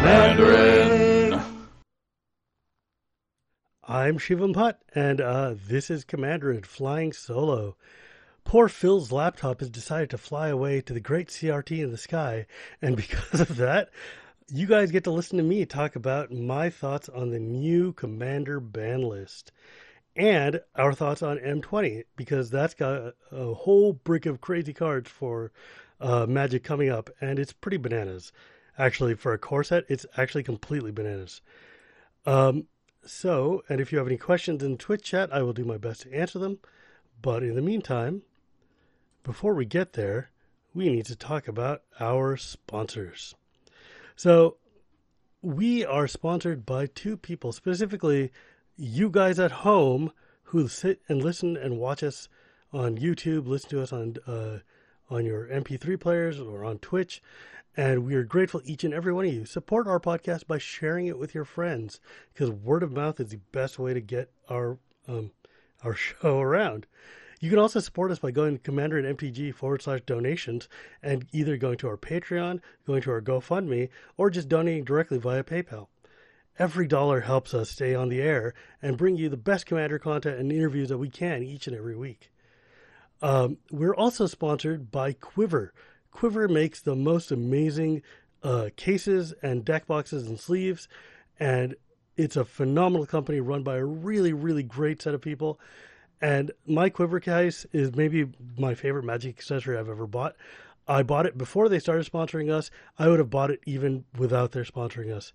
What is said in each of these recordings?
Commander in. I'm Shivan Pot, and this is Commander in Flying Solo. Poor Phil's laptop has decided to fly away to the great CRT in the sky, and because of that, you guys get to listen to me talk about my thoughts on the new Commander ban list. And our thoughts on M20, because that's got a whole brick of crazy cards for Magic coming up, and it's pretty bananas. Actually, for a core set, it's actually completely bananas. And if you have any questions in Twitch chat, I will do my best to answer them. But in the meantime, before we get there, we need to talk about our sponsors. So, we are sponsored by two people, specifically you guys at home who sit and listen and watch us on YouTube, listen to us on your MP3 players or on Twitch. And we are grateful, each and every one of you. Support our podcast by sharing it with your friends, because word of mouth is the best way to get our show around. You can also support us by going to commanderandmtg.com/donations and either going to our Patreon, going to our GoFundMe, or just donating directly via PayPal. Every dollar helps us stay on the air and bring you the best Commander content and interviews that we can each and every week. We're also sponsored by Quiver. Quiver makes the most amazing cases and deck boxes and sleeves, and it's a phenomenal company run by a really, really great set of people. And my Quiver case is maybe my favorite Magic accessory I've ever bought. I bought it before they started sponsoring us. I would have bought it even without their sponsoring us.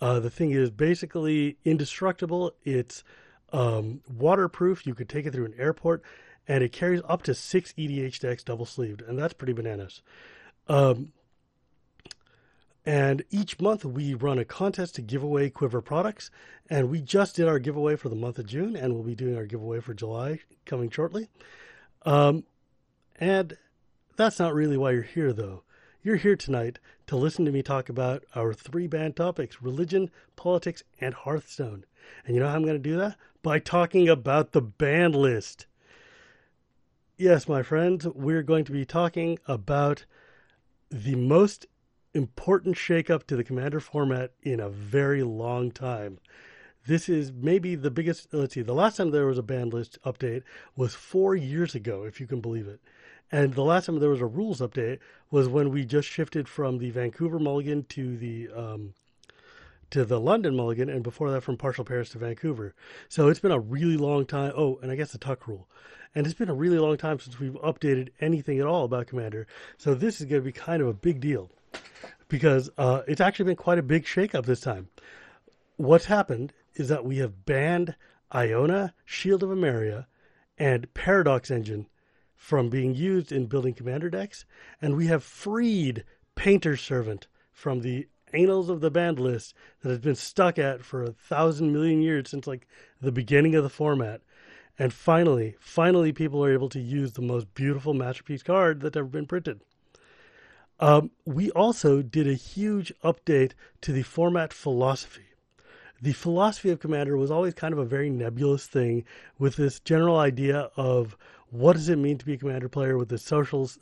The thing is basically indestructible. It's waterproof. You could take it through an airport, and it carries up to 6 EDH decks double-sleeved, and that's pretty bananas. And each month we run a contest to give away Quiver products, and we just did our giveaway for the month of June, and we'll be doing our giveaway for July coming shortly. And that's not really why you're here, though. You're here tonight to listen to me talk about our three banned topics: religion, politics, and Hearthstone. And you know how I'm going to do that? By talking about the ban list. Yes, my friends, we're going to be talking about the most important shakeup to the Commander format in a very long time. This is maybe the biggest, the last time there was a ban list update was 4 years ago, if you can believe it. And the last time there was a rules update was when we just shifted from the Vancouver mulligan to the London mulligan, and before that from partial pairs to Vancouver. So it's been a really long time. Oh, and I guess the tuck rule. And it's been a really long time since we've updated anything at all about Commander. So this is going to be kind of a big deal, because it's actually been quite a big shakeup this time. What's happened is that we have banned Iona, Shield of Emeria, and Paradox Engine from being used in building Commander decks, and we have freed Painter's Servant from the annals of the ban list that has been stuck at for 1,000 million years since like the beginning of the format. And finally people are able to use the most beautiful masterpiece card that's ever been printed. We also did a huge update to the format philosophy. The philosophy of Commander was always kind of a very nebulous thing, with this general idea of what does it mean to be a Commander player with the socials,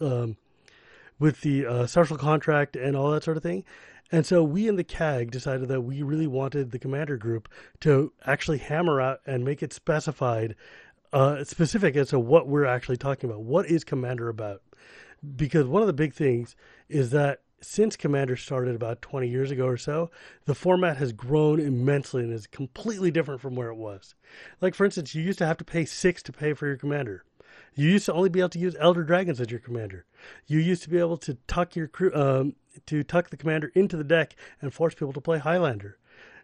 with the social contract and all that sort of thing. And so we in the CAG decided that we really wanted the Commander group to actually hammer out and make it specific as to what we're actually talking about. What is Commander about? Because one of the big things is that since Commander started about 20 years ago or so, the format has grown immensely and is completely different from where it was. Like, for instance, you used to have to pay 6 to pay for your Commander. You used to only be able to use Elder Dragons as your Commander. You used to be able to tuck your tuck the Commander into the deck and force people to play Highlander.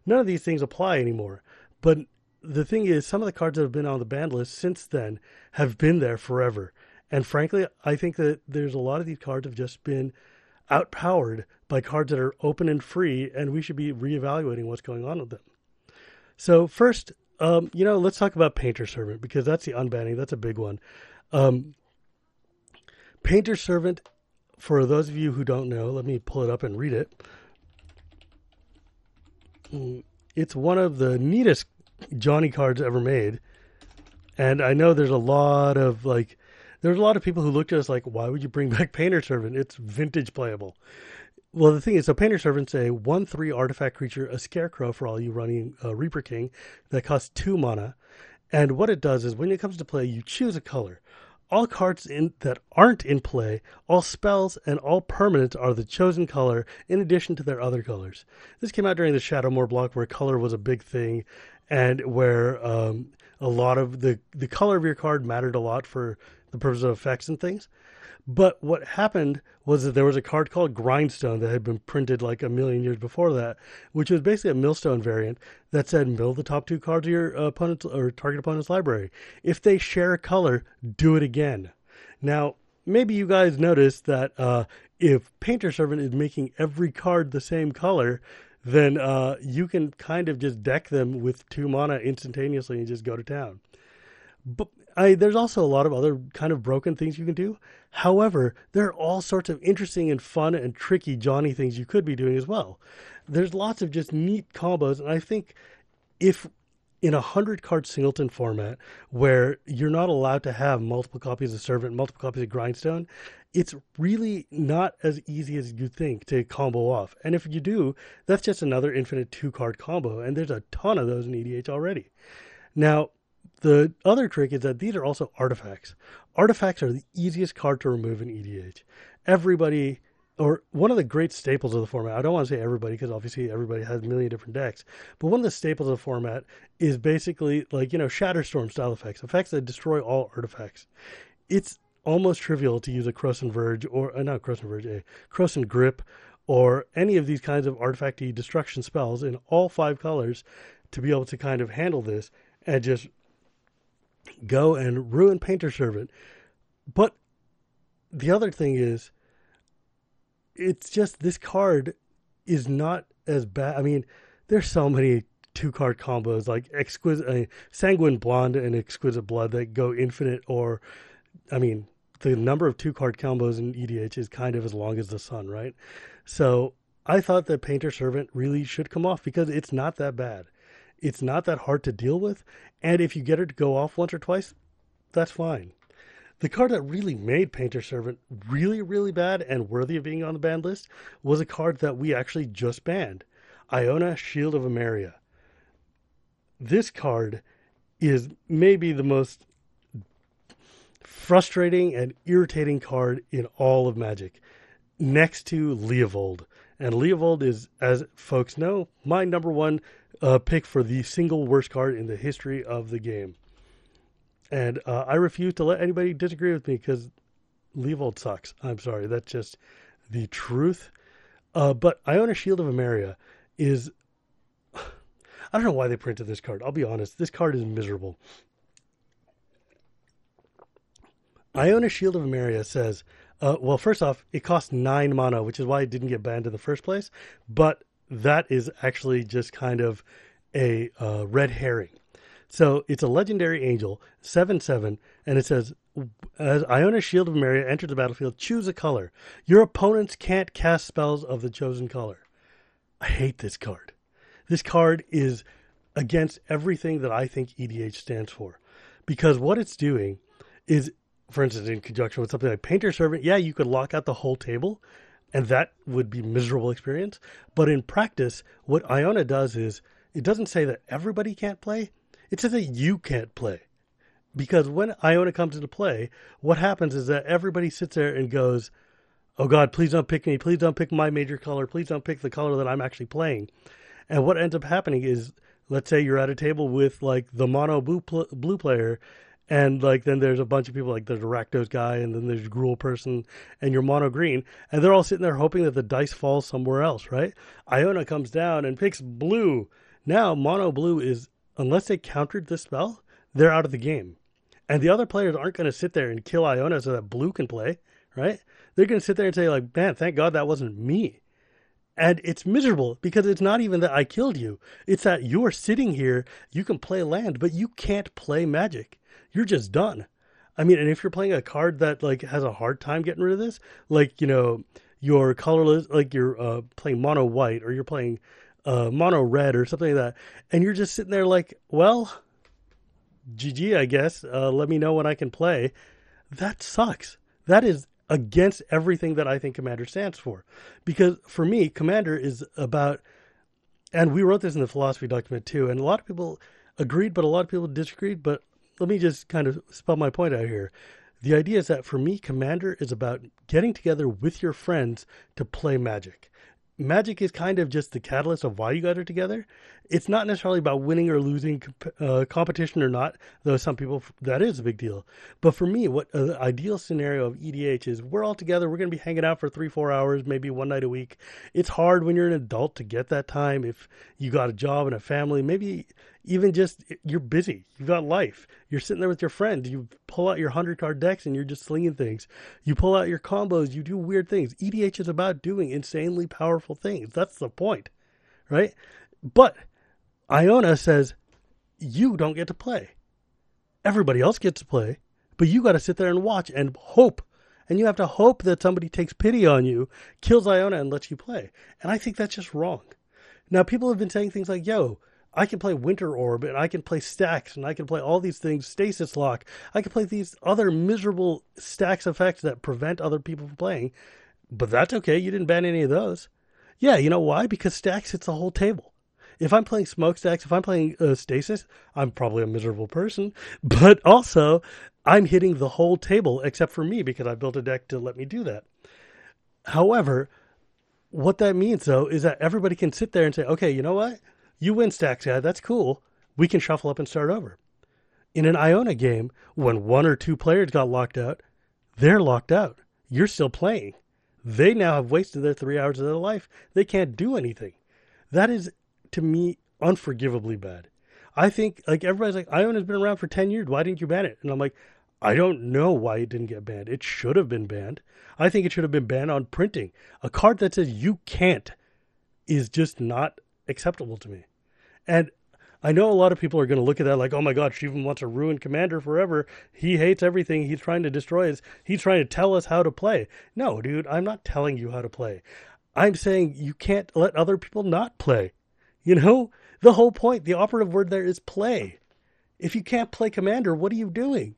None of these things apply anymore. But the thing is, some of the cards that have been on the ban list since then have been there forever. And frankly, I think that there's a lot of these cards have just been outpowered by cards that are open and free, and we should be reevaluating what's going on with them. So first, let's talk about Painter's Servant, because that's the unbanning. That's a big one. Painter's Servant, for those of you who don't know, let me pull it up and read it. It's one of the neatest Johnny cards ever made. And I know there's a lot of there's a lot of people who looked at us like, why would you bring back Painter's Servant? It's vintage playable. Well, the thing is, so Painter's Servant's a 1/3 artifact creature, a scarecrow for all you running Reaper King, that costs 2 mana. And what it does is when it comes to play, you choose a color. All cards that aren't in play, all spells, and all permanents are the chosen color in addition to their other colors. This came out during the Shadowmoor block where color was a big thing and where a lot of the color of your card mattered a lot for the purpose of effects and things. But what happened was that there was a card called Grindstone that had been printed like a million years before that, which was basically a millstone variant that said mill the top 2 cards of your opponent's or target opponent's library. If they share a color, do it again. Now, maybe you guys noticed that if Painter's Servant is making every card the same color, then you can kind of just deck them with 2 mana instantaneously and just go to town. But there's also a lot of other kind of broken things you can do. However, there are all sorts of interesting and fun and tricky Johnny things you could be doing as well. There's lots of just neat combos, and I think if in a 100-card singleton format where you're not allowed to have multiple copies of Servant, multiple copies of Grindstone, it's really not as easy as you think to combo off. And if you do, that's just another infinite 2-card combo, and there's a ton of those in EDH already. Now, the other trick is that these are also artifacts. Artifacts are the easiest card to remove in EDH. Everybody, or one of the great staples of the format, I don't want to say everybody because obviously everybody has a million different decks, but one of the staples of the format is basically like, you know, Shatterstorm style effects, effects that destroy all artifacts. It's almost trivial to use a Krosan Verge or, not Krosan Verge, a Krosan Grip or any of these kinds of artifact-y destruction spells in all 5 colors to be able to kind of handle this and just go and ruin Painter's Servant. But the other thing is, it's just this card is not as bad. I mean, there's so many 2-card combos like Exquisite, Sanguine Bond and Exquisite Blood that go infinite, or, I mean, the number of 2-card combos in EDH is kind of as long as the sun, right? So I thought that Painter's Servant really should come off because it's not that bad. It's not that hard to deal with, and if you get her to go off once or twice, that's fine. The card that really made Painter's Servant really, really bad and worthy of being on the banned list was a card that we actually just banned, Iona, Shield of Emeria. This card is maybe the most frustrating and irritating card in all of Magic, next to Leovold. And Leovold is, as folks know, my number 1 pick for the single worst card in the history of the game. And I refuse to let anybody disagree with me because Leovold sucks. I'm sorry. That's just the truth. But Iona, Shield of Emeria is... I don't know why they printed this card. I'll be honest. This card is miserable. Iona, Shield of Emeria says... well, first off, it costs 9 mana, which is why it didn't get banned in the first place. But that is actually just kind of a red herring. So it's a legendary angel, 7/7, and it says, as Iona's Shield of Emeria enters the battlefield, choose a color. Your opponents can't cast spells of the chosen color. I hate this card. This card is against everything that I think EDH stands for. Because what it's doing is, for instance, in conjunction with something like Painter's Servant, yeah, you could lock out the whole table, and that would be a miserable experience. But in practice, what Iona does is, it doesn't say that everybody can't play, it says that you can't play. Because when Iona comes into play, what happens is that everybody sits there and goes, oh God, please don't pick me, please don't pick my major color, please don't pick the color that I'm actually playing. And what ends up happening is, let's say you're at a table with like the mono blue player, and like then there's a bunch of people, like there's a Rakdos guy and then there's a Gruul person and your mono green, and they're all sitting there hoping that the dice falls somewhere else, right? Iona comes down and picks blue. Now mono blue is, unless they countered the spell, they're out of the game. And the other players aren't going to sit there and kill Iona so that blue can play, right? They're going to sit there and say like, man, thank God that wasn't me. And it's miserable because it's not even that I killed you. It's that you're sitting here, you can play land, but you can't play Magic. You're just done. I mean, and if you're playing a card that like has a hard time getting rid of this, like, you know, your colorless, like you're playing mono white or you're playing mono red or something like that, and you're just sitting there like, well, GG, I guess. Let me know when I can play. That sucks. That is against everything that I think Commander stands for. Because for me, Commander is about, and we wrote this in the philosophy document too, and a lot of people agreed, but a lot of people disagreed. But let me just kind of spell my point out here. The idea is that for me, Commander is about getting together with your friends to play Magic. Magic is kind of just the catalyst of why you guys are together. It's not necessarily about winning or losing, competition or not, though some people, that is a big deal. But for me, what the ideal scenario of EDH is, we're all together, we're going to be hanging out for 3-4 hours, maybe one night a week. It's hard when you're an adult to get that time if you got a job and a family, maybe even just you're busy, you've got life. You're sitting there with your friend, you pull out your 100-card decks and you're just slinging things. You pull out your combos, you do weird things. EDH is about doing insanely powerful things. That's the point, right? But Iona says, you don't get to play. Everybody else gets to play, but you got to sit there and watch and hope. And you have to hope that somebody takes pity on you, kills Iona, and lets you play. And I think that's just wrong. Now, people have been saying things like, yo, I can play Winter Orb, and I can play Stax, and I can play all these things, Stasis Lock. I can play these other miserable Stax effects that prevent other people from playing. But that's okay. You didn't ban any of those. Yeah, you know why? Because Stax hits the whole table. If I'm playing Smokestacks, if I'm playing Stasis, I'm probably a miserable person. But also, I'm hitting the whole table, except for me, because I built a deck to let me do that. However, what that means, though, is that everybody can sit there and say, okay, you know what? You win, Stax, yeah, that's cool. We can shuffle up and start over. In an Iona game, when one or two players got locked out, they're locked out. You're still playing. They now have wasted their 3 hours of their life. They can't do anything. That is, to me, unforgivably bad. I think, like, everybody's like, Iona's been around for 10 years. Why didn't you ban it? And I'm like, I don't know why it didn't get banned. It should have been banned. I think it should have been banned on printing. A card that says you can't is just not acceptable to me. And I know a lot of people are going to look at that like, oh my God, Shivan wants to ruin Commander forever. He hates everything. He's trying to destroy us. He's trying to tell us how to play. No, dude, I'm not telling you how to play. I'm saying you can't let other people not play. You know, the whole point, the operative word there is play. If you can't play Commander, what are you doing?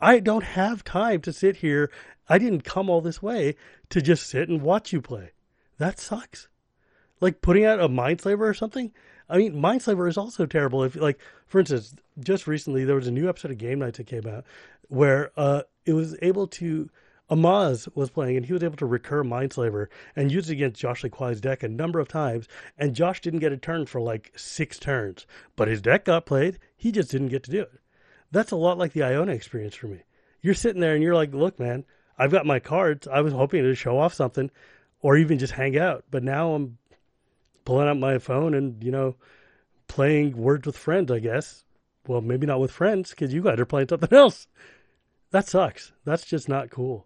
I don't have time to sit here. I didn't come all this way to just sit and watch you play. That sucks. Like putting out a Mindslaver or something. I mean, Mindslaver is also terrible. If, like, for instance, just recently there was a new episode of Game Night that came out where it was able to, Amaz was playing and he was able to recur Mindslaver and use it against Josh Lequoi's deck a number of times. And Josh didn't get a turn for like 6 turns, but his deck got played. He just didn't get to do it. That's a lot like the Iona experience for me. You're sitting there and you're like, look, man, I've got my cards. I was hoping to show off something or even just hang out, but now I'm pulling out my phone and, you know, playing Words with Friends, I guess. Well, maybe not with friends because you guys are playing something else. That sucks. That's just not cool.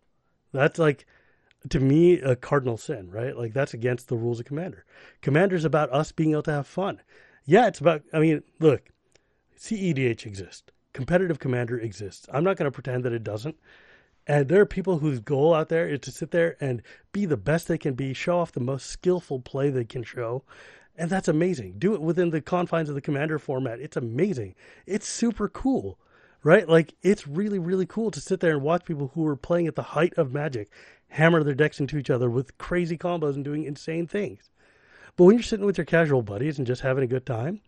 That's like, to me, a cardinal sin, right? Like, that's against the rules of Commander. Commander's about us being able to have fun. Yeah, it's about, I mean, look, CEDH exists. Competitive Commander exists. I'm not going to pretend that it doesn't. And there are people whose goal out there is to sit there and be the best they can be, show off the most skillful play they can show. And that's amazing. Do it within the confines of the Commander format. It's amazing. It's super cool, right? Like, it's really, really cool to sit there and watch people who are playing at the height of Magic hammer their decks into each other with crazy combos and doing insane things. But when you're sitting with your casual buddies and just having a good time,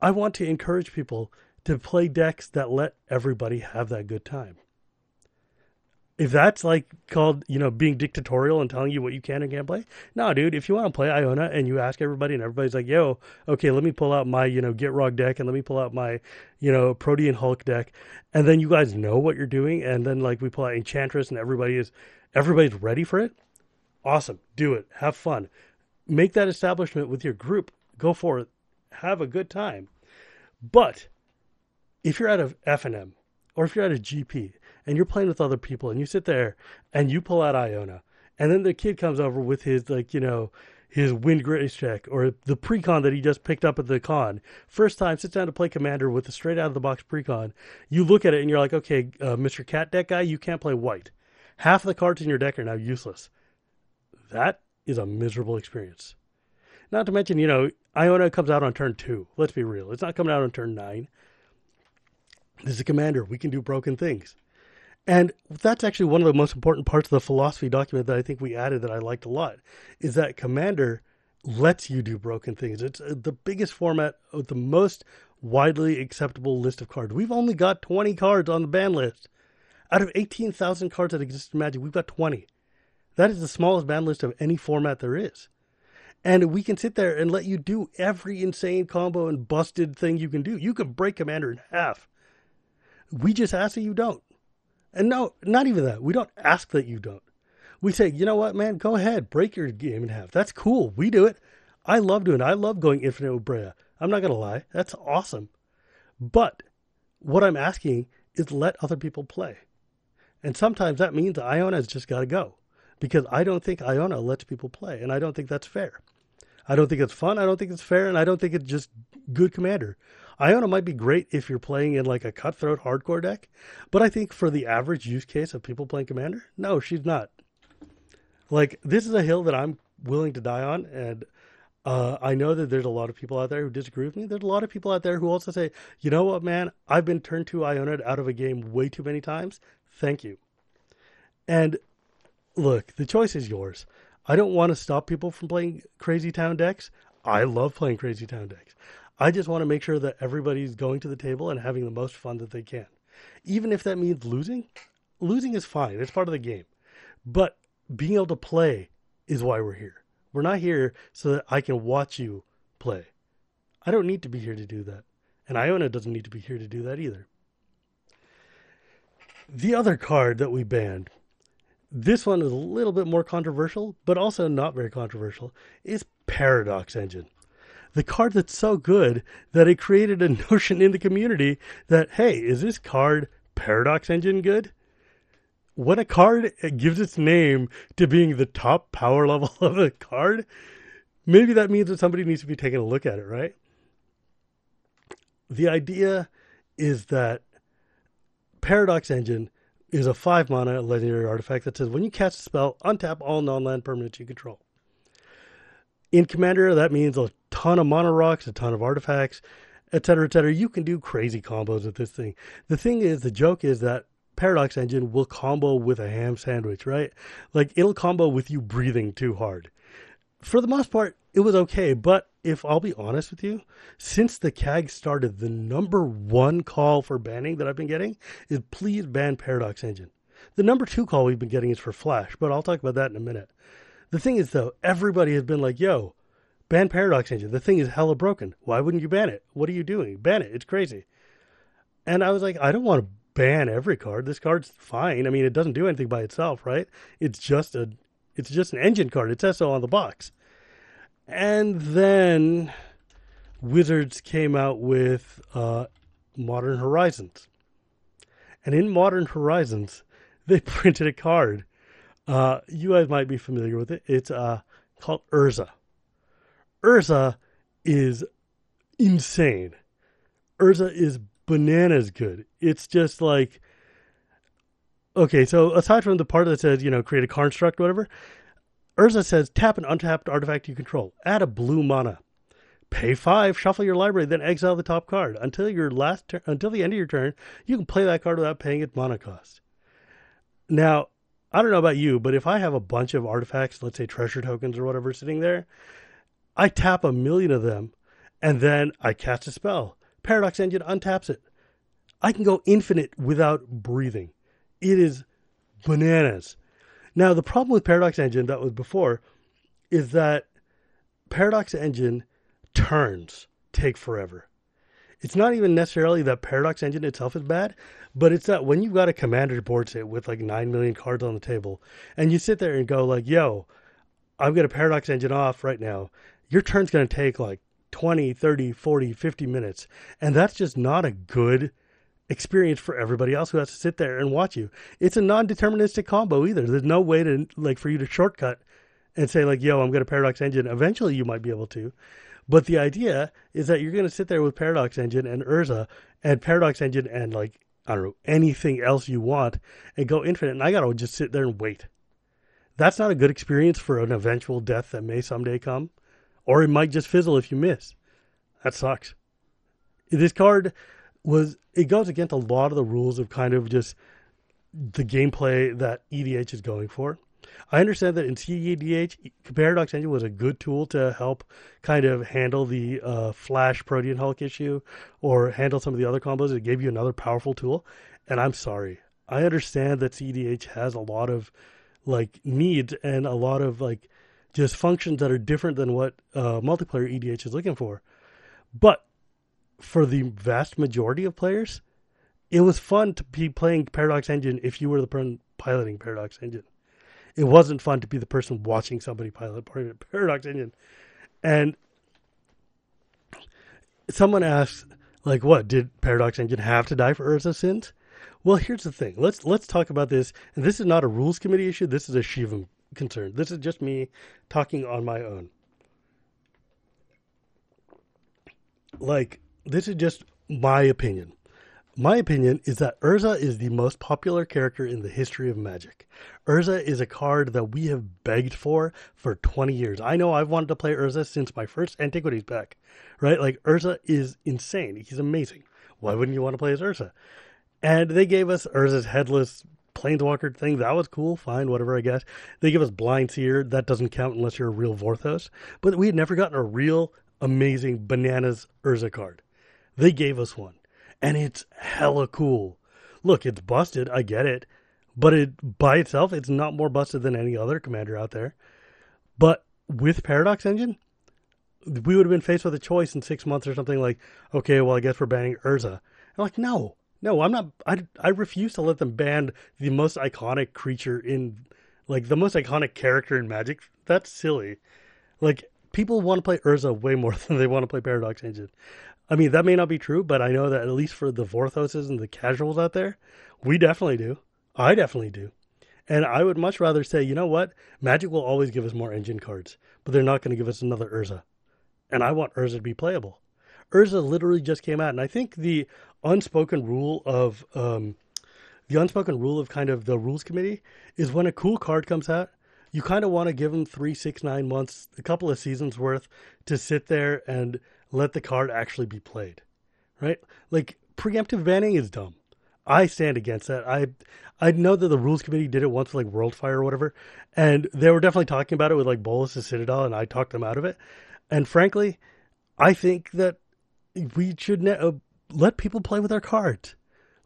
I want to encourage people to play decks that let everybody have that good time. If that's like called, you know, being dictatorial and telling you what you can and can't play. No, dude, if you want to play Iona and you ask everybody and everybody's like, yo, okay, let me pull out my, you know, Gitrog deck and let me pull out my, you know, Protean Hulk deck. And then you guys know what you're doing. And then like we pull out Enchantress and everybody's ready for it. Awesome. Do it. Have fun. Make that establishment with your group. Go for it. Have a good time. But if you're at a FNM or if you're at a GP, and you're playing with other people, and you sit there, and you pull out Iona, and then the kid comes over with his, like, you know, his Windgrace check, or the pre-con that he just picked up at the con. First time, sits down to play Commander with a straight-out-of-the-box pre-con. You look at it, and you're like, okay, Mr. Cat deck guy, you can't play white. Half the cards in your deck are now useless. That is a miserable experience. Not to mention, you know, Iona comes out on turn 2. Let's be real. It's not coming out on turn 9. This is Commander. We can do broken things. And that's actually one of the most important parts of the philosophy document that I think we added that I liked a lot, is that Commander lets you do broken things. It's the biggest format with the most widely acceptable list of cards. We've only got 20 cards on the ban list. Out of 18,000 cards that exist in Magic, we've got 20. That is the smallest ban list of any format there is. And we can sit there and let you do every insane combo and busted thing you can do. You can break Commander in half. We just ask that you don't. And no, not even that. We don't ask that you don't. We say, you know what, man, go ahead, break your game in half. That's cool. We do it. I love doing it. I love going infinite with Brea. I'm not going to lie. That's awesome. But what I'm asking is let other people play. And sometimes that means Iona has just got to go, because I don't think Iona lets people play. And I don't think that's fair. I don't think it's fun. I don't think it's fair. And I don't think it's just good Commander. Iona might be great if you're playing in like a cutthroat hardcore deck, but I think for the average use case of people playing Commander, no, she's not. Like, this is a hill that I'm willing to die on, and I know that there's a lot of people out there who disagree with me. There's a lot of people out there who also say, you know what, man, I've been turned to Iona out of a game way too many times. Thank you. And look, the choice is yours. I don't want to stop people from playing Crazy Town decks. I love playing Crazy Town decks. I just want to make sure that everybody's going to the table and having the most fun that they can. Even if that means losing, losing is fine. It's part of the game. But being able to play is why we're here. We're not here so that I can watch you play. I don't need to be here to do that. And Iona doesn't need to be here to do that either. The other card that we banned, this one is a little bit more controversial, but also not very controversial, is Paradox Engine. The card that's so good that it created a notion in the community that, hey, is this card Paradox Engine good? When a card gives its name to being the top power level of a card, maybe that means that somebody needs to be taking a look at it, right? The idea is that Paradox Engine is a 5-mana legendary artifact that says when you cast a spell, untap all non-land permanents you control. In Commander, that means a ton of mono rocks, a ton of artifacts, etc., etc. You can do crazy combos with this thing. The thing is, the joke is that Paradox Engine will combo with a ham sandwich, right? Like, it'll combo with you breathing too hard. For the most part, it was okay, but if I'll be honest with you, since the CAG started, the number one call for banning that I've been getting is please ban Paradox Engine. The number two call we've been getting is for Flash, but I'll talk about that in a minute. The thing is, though, everybody has been like, yo, ban Paradox Engine. The thing is hella broken. Why wouldn't you ban it? What are you doing? Ban it. It's crazy. And I was like, I don't want to ban every card. This card's fine. I mean, it doesn't do anything by itself, right? It's just an engine card. It says so on the box. And then Wizards came out with Modern Horizons. And in Modern Horizons, they printed a card. You guys might be familiar with it. It's called Urza. Urza is insane. Urza is bananas good. It's just like, okay, so aside from the part that says, you know, create a construct, whatever, Urza says tap an untapped artifact you control, add a blue mana, pay 5, shuffle your library, then exile the top card. Until the end of your turn, you can play that card without paying its mana cost. Now, I don't know about you, but if I have a bunch of artifacts, let's say treasure tokens or whatever sitting there, I tap 1,000,000 of them, and then I cast a spell. Paradox Engine untaps it. I can go infinite without breathing. It is bananas. Now, the problem with Paradox Engine that was before is that Paradox Engine turns take forever. It's not even necessarily that Paradox Engine itself is bad, but it's that when you've got a Commander board sit with like 9 million cards on the table, and you sit there and go like, yo, I'm going to Paradox Engine off right now. Your turn's going to take like 20, 30, 40, 50 minutes. And that's just not a good experience for everybody else who has to sit there and watch you. It's a non-deterministic combo either. There's no way to like for you to shortcut and say like, yo, I'm going to Paradox Engine. Eventually you might be able to. But the idea is that you're going to sit there with Paradox Engine and Urza and Paradox Engine and like, I don't know, anything else you want and go infinite. And I got to just sit there and wait. That's not a good experience for an eventual death that may someday come. Or it might just fizzle if you miss. That sucks. This card goes against a lot of the rules of kind of just the gameplay that EDH is going for. I understand that in CEDH, Paradox Engine was a good tool to help kind of handle the Flash Protean Hulk issue or handle some of the other combos. It gave you another powerful tool. And I'm sorry. I understand that CEDH has a lot of like needs and a lot of like just functions that are different than what multiplayer EDH is looking for. But for the vast majority of players, it was fun to be playing Paradox Engine if you were the person piloting Paradox Engine. It wasn't fun to be the person watching somebody pilot Paradox Engine. And someone asks, like, what, did Paradox Engine have to die for Urza's sins? Well, here's the thing. Let's talk about this. And this is not a Rules Committee issue. This is a Shivan concern. This is just me talking on my own. Like, this is just my opinion. My opinion is that Urza is the most popular character in the history of Magic. Urza is a card that we have begged for 20 years. I know I've wanted to play Urza since my first Antiquities pack, right? Like, Urza is insane. He's amazing. Why wouldn't you want to play as Urza? And they gave us Urza's headless planeswalker thing. That was cool. Fine, whatever, I guess. They give us Blind Seer. That doesn't count unless you're a real Vorthos. But we had never gotten a real amazing bananas Urza card. They gave us one. And it's hella cool. Look, it's busted. I get it. But it by itself, it's not more busted than any other commander out there. But with Paradox Engine, we would have been faced with a choice in 6 months or something like, okay, well, I guess we're banning Urza. And I'm like, no, I'm not. I refuse to let them ban the most iconic creature in, like, the most iconic character in Magic. That's silly. Like, people want to play Urza way more than they want to play Paradox Engine. I mean, that may not be true, but I know that at least for the Vorthoses and the casuals out there, we definitely do. I definitely do. And I would much rather say, you know what? Magic will always give us more engine cards, but they're not going to give us another Urza. And I want Urza to be playable. Urza literally just came out, and I think the unspoken rule of kind of the Rules Committee is when a cool card comes out, you kind of want to give them 3, 6, 9 months, a couple of seasons worth to sit there and let the card actually be played, right? Like, preemptive banning is dumb. I stand against that. I know that the Rules Committee did it once with, like, Worldfire or whatever, and they were definitely talking about it with, like, Bolas' Citadel, and I talked them out of it. And frankly, I think that we should let people play with their cards.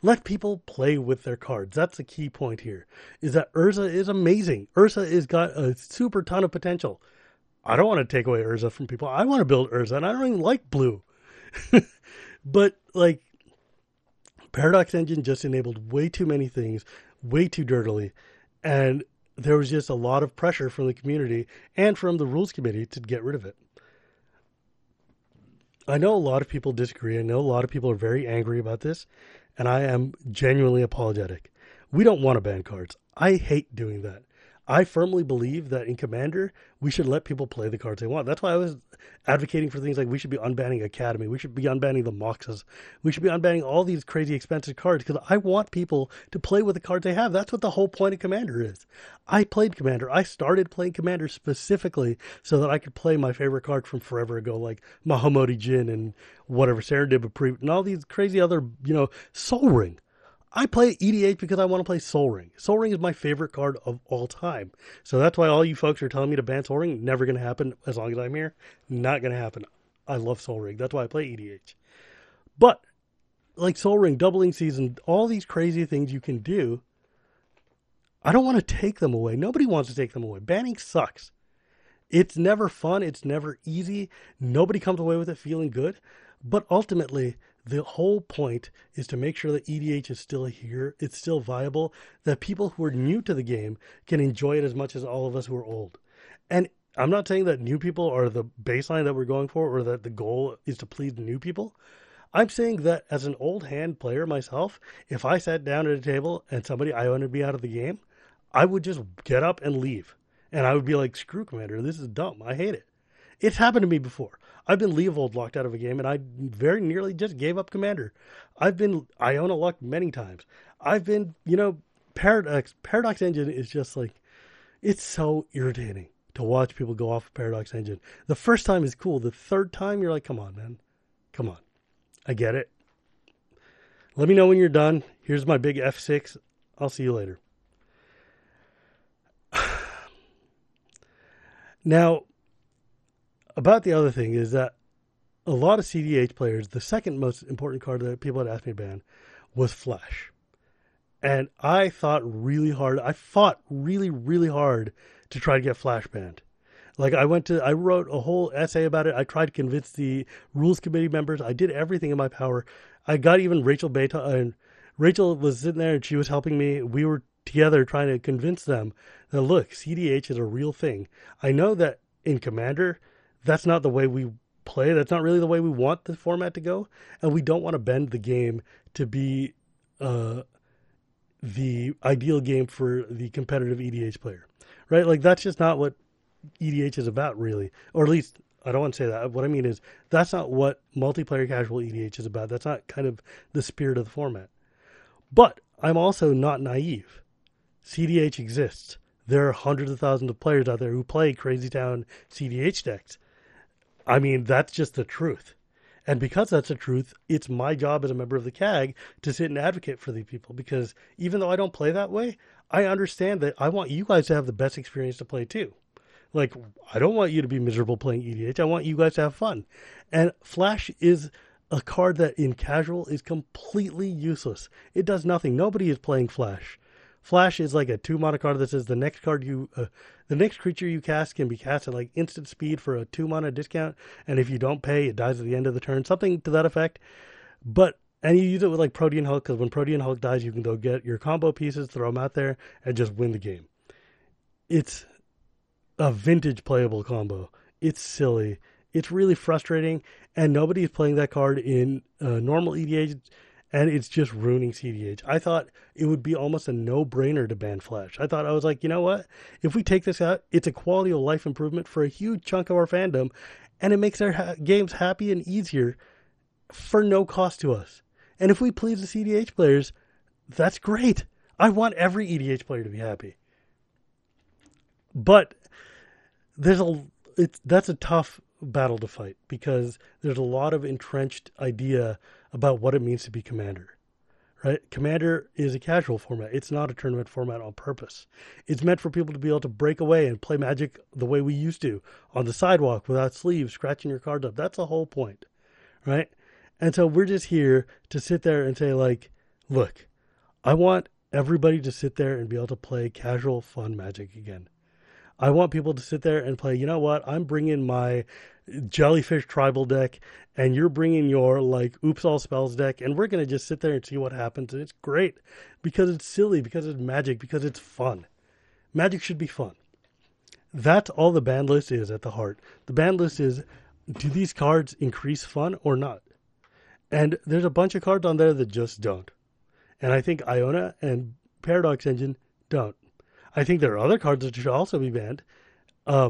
Let people play with their cards. That's the key point here, is that Urza is amazing. Urza has got a super ton of potential. I don't want to take away Urza from people. I want to build Urza, and I don't even like blue. But, like, Paradox Engine just enabled way too many things, way too dirtily, and there was just a lot of pressure from the community and from the Rules Committee to get rid of it. I know a lot of people disagree. I know a lot of people are very angry about this, and I am genuinely apologetic. We don't want to ban cards. I hate doing that. I firmly believe that in Commander, we should let people play the cards they want. That's why I was advocating for things like we should be unbanning Academy. We should be unbanning the Moxas. We should be unbanning all these crazy expensive cards because I want people to play with the cards they have. That's what the whole point of Commander is. I played Commander. I started playing Commander specifically so that I could play my favorite card from forever ago, like Mahamodi Jin and whatever, Serendipity, and all these crazy other, Sol Ring. I play EDH because I want to play Sol Ring. Sol Ring is my favorite card of all time. So that's why all you folks are telling me to ban Sol Ring. Never going to happen as long as I'm here. Not going to happen. I love Sol Ring. That's why I play EDH. But, like Sol Ring, doubling season, all these crazy things you can do, I don't want to take them away. Nobody wants to take them away. Banning sucks. It's never fun. It's never easy. Nobody comes away with it feeling good. But ultimately, the whole point is to make sure that EDH is still here, it's still viable, that people who are new to the game can enjoy it as much as all of us who are old. And I'm not saying that new people are the baseline that we're going for or that the goal is to please new people. I'm saying that as an old hand player myself, if I sat down at a table and somebody Iona'd me out of the game, I would just get up and leave. And I would be like, screw Commander, this is dumb, I hate it. It's happened to me before. I've been Leovold locked out of a game, and I very nearly just gave up Commander. I've been Iona locked many times. I've been, Paradox Engine is just like, it's so irritating to watch people go off of Paradox Engine. The first time is cool. The third time, you're like, come on, man. Come on. I get it. Let me know when you're done. Here's my big F6. I'll see you later. Now, about the other thing is that a lot of CDH players, the second most important card that people had asked me to ban was Flash. And I thought really hard. I fought really, really hard to try to get Flash banned. Like I wrote a whole essay about it. I tried to convince the Rules Committee members. I did everything in my power. I got even Rachel Beta, and Rachel was sitting there and she was helping me. We were together trying to convince them that, look, CDH is a real thing. I know that in Commander, that's not the way we play. That's not really the way we want the format to go. And we don't want to bend the game to be the ideal game for the competitive EDH player, right? Like that's just not what EDH is about, really. Or at least, I don't want to say that. What I mean is, that's not what multiplayer casual EDH is about. That's not kind of the spirit of the format. But I'm also not naive. CDH exists. There are hundreds of thousands of players out there who play Crazy Town CDH decks. I mean, that's just the truth. And because that's the truth, it's my job as a member of the CAG to sit and advocate for these people. Because even though I don't play that way, I understand that I want you guys to have the best experience to play too. Like, I don't want you to be miserable playing EDH. I want you guys to have fun. And Flash is a card that in casual is completely useless. It does nothing. Nobody is playing Flash. Flash is like a 2-mana card that says the next creature you cast can be cast at like instant speed for a 2-mana discount. And if you don't pay, it dies at the end of the turn. Something to that effect. And you use it with like Protean Hulk, because when Protean Hulk dies, you can go get your combo pieces, throw them out there, and just win the game. It's a vintage playable combo. It's silly. It's really frustrating, and nobody is playing that card in normal EDH, and it's just ruining CDH. I thought it would be almost a no-brainer to ban Flash. I was like, you know what? If we take this out, it's a quality of life improvement for a huge chunk of our fandom, and it makes our games happy and easier for no cost to us. And if we please the CDH players, that's great. I want every EDH player to be happy. But that's a tough battle to fight, because there's a lot of entrenched idea about what it means to be Commander, right? Commander is a casual format. It's not a tournament format on purpose. It's meant for people to be able to break away and play Magic the way we used to, on the sidewalk, without sleeves, scratching your cards up. That's the whole point, right? And so we're just here to sit there and say, like, look, I want everybody to sit there and be able to play casual, fun Magic again. I want people to sit there and play, you know what, I'm bringing my jellyfish tribal deck and you're bringing your like oops all spells deck, and we're going to just sit there and see what happens. And it's great because it's silly, because it's Magic, because it's fun. Magic should be fun. That's all the ban list is at the heart. The ban list is, do these cards increase fun or not? And there's a bunch of cards on there that just don't. And I think Iona and Paradox Engine don't. I think there are other cards that should also be banned, and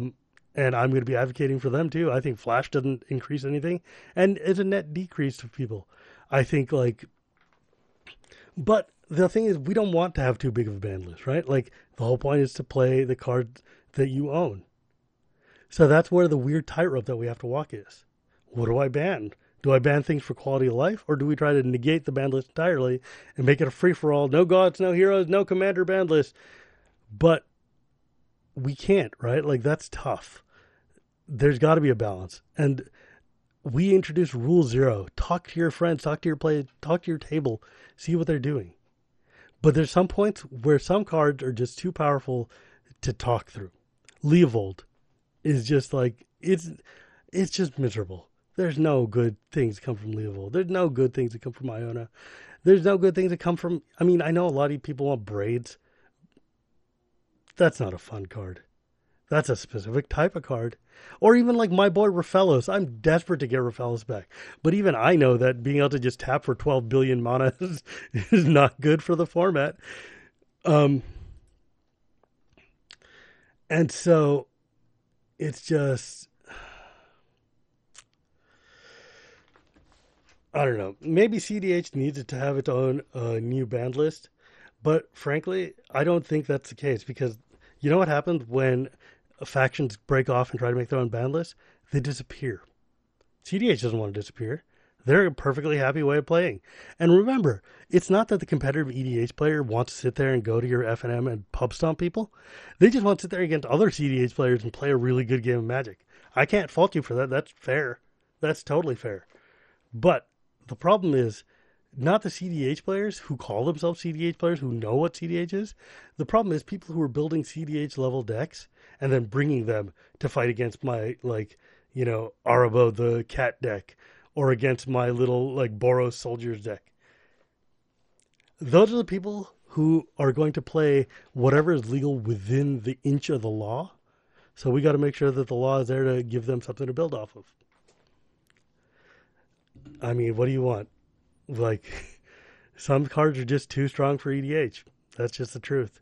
I'm going to be advocating for them too. I think Flash doesn't increase anything, and it's a net decrease to people. I think but the thing is, we don't want to have too big of a ban list, right? Like, the whole point is to play the cards that you own. So that's where the weird tightrope that we have to walk is. What do I ban? Do I ban things for quality of life, or do we try to negate the ban list entirely and make it a free-for-all, no gods, no heroes, no Commander ban list? But we can't, right? Like, that's tough. There's got to be a balance. And we introduced Rule Zero. Talk to your friends, talk to your play, talk to your table, see what they're doing. But there's some points where some cards are just too powerful to talk through. Leovold is just like, it's just miserable. There's no good things that come from Leovold. There's no good things that come from Iona. There's no good things that come from, I mean, I know a lot of people want braids. That's not a fun card. That's a specific type of card. Or even like my boy Raffellos. I'm desperate to get Raffellos back. But even I know that being able to just tap for 12 billion mana is not good for the format. And so it's just, I don't know. Maybe CDH needs to have its own new ban list. But frankly, I don't think that's the case, because you know what happens when factions break off and try to make their own ban list? They disappear. CDH doesn't want to disappear. They're a perfectly happy way of playing. And remember, it's not that the competitive EDH player wants to sit there and go to your FNM and pub stomp people. They just want to sit there against other CDH players and play a really good game of Magic. I can't fault you for that. That's fair. That's totally fair. But the problem is not the CDH players who call themselves CDH players who know what CDH is. The problem is people who are building CDH level decks and then bringing them to fight against my, like, you know, Arabo the cat deck, or against my little, like, Boros Soldiers deck. Those are the people who are going to play whatever is legal within the inch of the law. So we got to make sure that the law is there to give them something to build off of. I mean, what do you want? Like, some cards are just too strong for EDH. That's just the truth.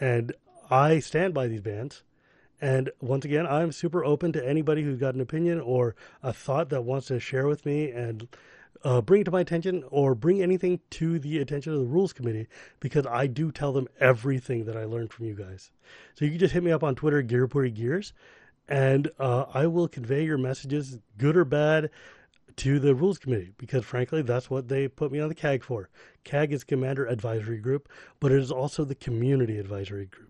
And I stand by these bans. And once again, I'm super open to anybody who's got an opinion or a thought that wants to share with me and bring it to my attention or bring anything to the attention of the Rules Committee, because I do tell them everything that I learned from you guys. So you can just hit me up on Twitter, GearPuriGears, and I will convey your messages, good or bad, to the Rules Committee, because frankly, that's what they put me on the CAG for. CAG is Commander Advisory Group, but it is also the Community Advisory Group.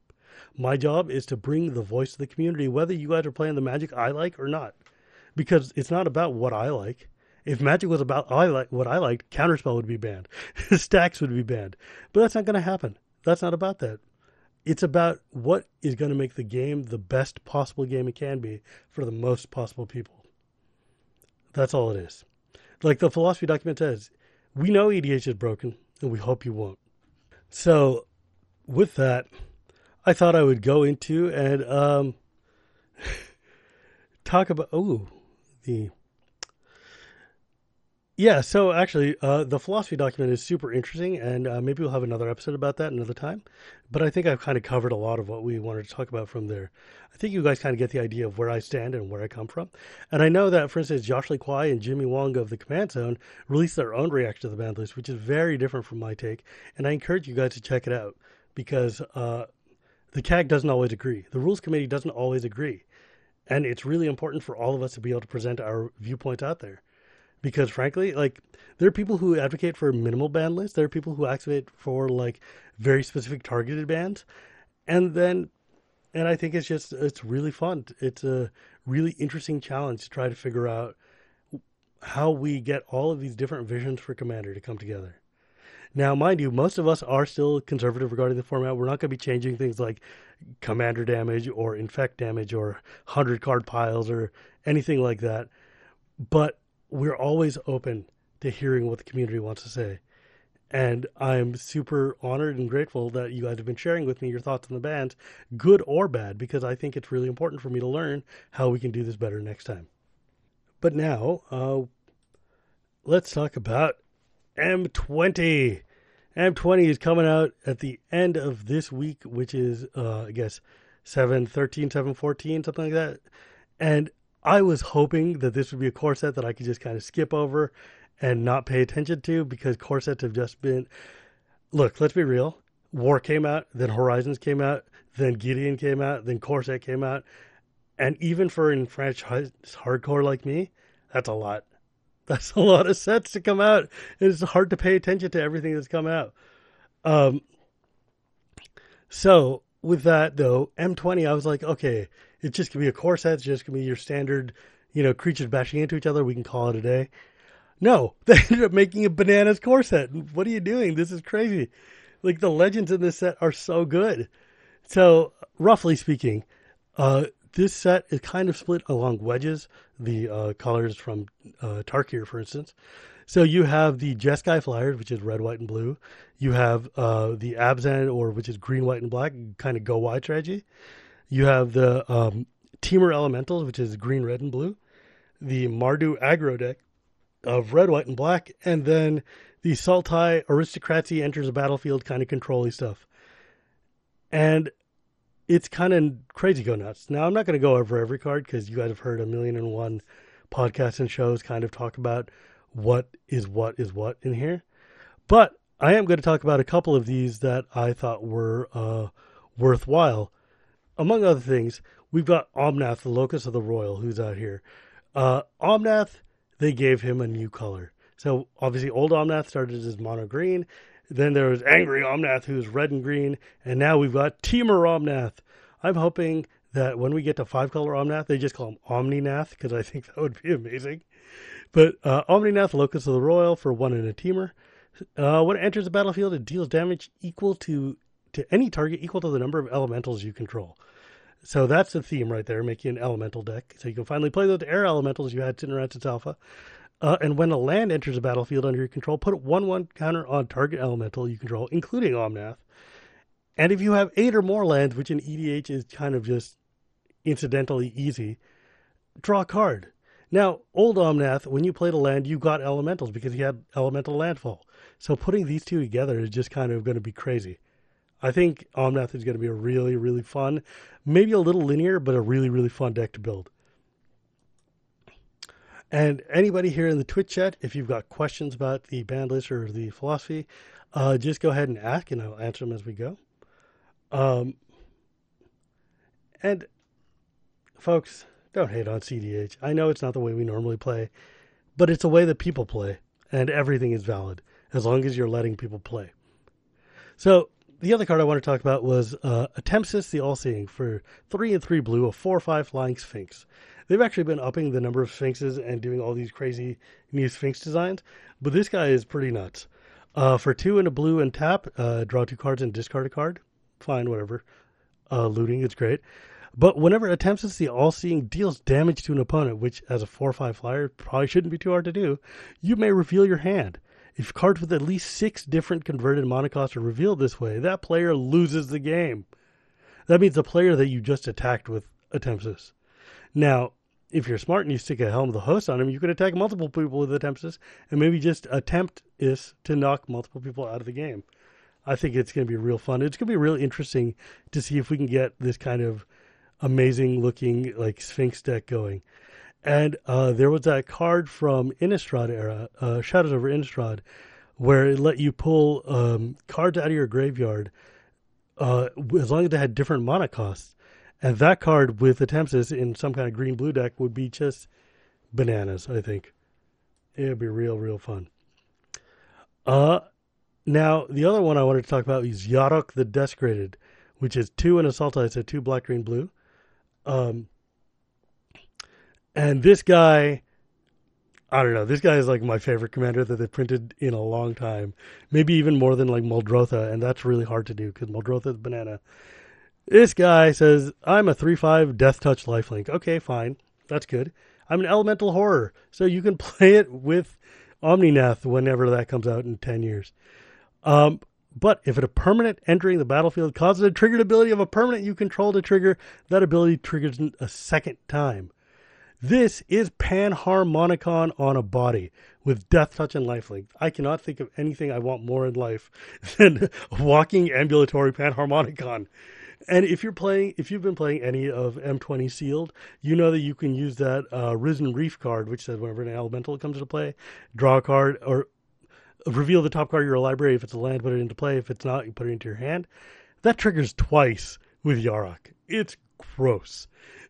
My job is to bring the voice of the community, whether you guys are playing the Magic I like or not, because it's not about what I like. If Magic was about what I liked, Counterspell would be banned. Stax would be banned. But that's not going to happen. That's not about that. It's about what is going to make the game the best possible game it can be for the most possible people. That's all it is. Like the philosophy document says, we know EDH is broken, and we hope you won't. So with that, I thought I would go into and talk about, so actually the philosophy document is super interesting, and maybe we'll have another episode about that another time, but I think I've kind of covered a lot of what we wanted to talk about from there. I think you guys kind of get the idea of where I stand and where I come from, and I know that, for instance, Josh Lequai and Jimmy Wong of the Command Zone released their own reaction to the banned list, which is very different from my take, and I encourage you guys to check it out, because the CAG doesn't always agree. The Rules Committee doesn't always agree. And it's really important for all of us to be able to present our viewpoints out there. Because frankly, like, there are people who advocate for minimal ban lists. There are people who advocate for, like, very specific targeted bans. And I think it's really fun. It's a really interesting challenge to try to figure out how we get all of these different visions for Commander to come together. Now, mind you, most of us are still conservative regarding the format. We're not going to be changing things like commander damage or infect damage or 100 card piles or anything like that. But we're always open to hearing what the community wants to say. And I'm super honored and grateful that you guys have been sharing with me your thoughts on the bans, good or bad, because I think it's really important for me to learn how we can do this better next time. But now, let's talk about M20. M20 is coming out at the end of this week, which is, I guess, 7/13, 7/14, something like that. And I was hoping that this would be a core set that I could just kind of skip over and not pay attention to, because core sets have just been... Look, let's be real. War came out, then Horizons came out, then Gideon came out, then core set came out. And even for enfranchised hardcore like me, that's a lot. That's a lot of sets to come out. It's hard to pay attention to everything that's come out. So with that, though, M20, I was like, okay, it's just going to be a core set. It's just going to be your standard, you know, creatures bashing into each other. We can call it a day. No, they ended up making a bananas core set. What are you doing? This is crazy. Like, the legends in this set are so good. So roughly speaking, this set is kind of split along wedges, the colors from Tarkir, for instance. So you have the Jeskai Flyers, which is red, white, and blue. You have the Abzan, or which is green, white, and black, kind of go wide strategy. You have the Temur Elementals, which is green, red, and blue. The Mardu aggro deck of red, white, and black. And then the Sultai Aristocracy enters the battlefield kind of control-y stuff. And it's kind of crazy go nuts. Now, I'm not going to go over every card, because you guys have heard a million and one podcasts and shows kind of talk about what is what in here. But I am going to talk about a couple of these that I thought were worthwhile. Among other things, we've got Omnath, the Locus of the Roil, who's out here. Omnath, they gave him a new color. So obviously old Omnath started as mono green. Then there was angry Omnath, who's red and green. And now we've got Teamer Omnath. I'm hoping that when we get to five-color Omnath, they just call him Omninath, because I think that would be amazing. But Omninath, Locus of the Roil for 1 and a Teamer. When it enters the battlefield, it deals damage equal to any target equal to the number of elementals you control. So that's the theme right there, making an elemental deck. So you can finally play those air elementals you had sitting around since Alpha. And when a land enters a battlefield under your control, put a 1-1 counter on target elemental you control, including Omnath. And if you have 8 or more lands, which in EDH is kind of just incidentally easy, draw a card. Now, old Omnath, when you played a land, you got elementals because he had elemental landfall. So putting these two together is just kind of going to be crazy. I think Omnath is going to be a really, really fun, maybe a little linear, but a really, really fun deck to build. And anybody here in the Twitch chat, if you've got questions about the band list or the philosophy, just go ahead and ask, and I'll answer them as we go. And folks, don't hate on CDH. I know it's not the way we normally play, but it's a way that people play, and everything is valid as long as you're letting people play. So the other card I want to talk about was Atemsis the All-Seeing for 3 and 3 blue, a 4/5 flying Sphinx. They've actually been upping the number of Sphinxes and doing all these crazy new Sphinx designs, but this guy is pretty nuts. For 2 and a blue and tap, draw 2 cards and discard a card. Fine, whatever. Looting is great. But whenever Atemsis the All-Seeing deals damage to an opponent, which as a 4/5 flyer probably shouldn't be too hard to do, you may reveal your hand. If cards with at least 6 different converted monocosts are revealed this way, that player loses the game. That means the player that you just attacked with Atemsis. Now, if you're smart and you stick a Helm of the Host on him, you could attack multiple people with Atemsis and maybe just attempt is to knock multiple people out of the game. I think it's going to be real fun. It's going to be really interesting to see if we can get this kind of amazing looking like Sphinx deck going. And there was that card from Innistrad era, Shadows over Innistrad, where it let you pull cards out of your graveyard as long as they had different mana costs. And that card with Atemsis in some kind of green-blue deck would be just bananas, I think. It would be real, real fun. Now, the other one I wanted to talk about is Yarok the Desecrated, which is 2 and a Sultai, so 2 black, green, blue. And this guy, I don't know, this guy is like my favorite commander that they printed in a long time. Maybe even more than like Muldrotha, and that's really hard to do because Muldrotha is banana. This guy says, I'm a 3/5 Death Touch lifelink. Okay, fine. That's good. I'm an elemental horror. So you can play it with Omninath whenever that comes out in 10 years. But if a permanent entering the battlefield causes a triggered ability of a permanent you control to trigger, that ability triggers a second time. This is Panharmonicon on a body with Death Touch and lifelink. I cannot think of anything I want more in life than walking ambulatory Panharmonicon. And if you've been playing any of M20 Sealed, you know that you can use that Risen Reef card, which says whenever an elemental comes into play, draw a card or reveal the top card of your library. If it's a land, put it into play. If it's not, you put it into your hand. That triggers twice with Yarok. It's gross.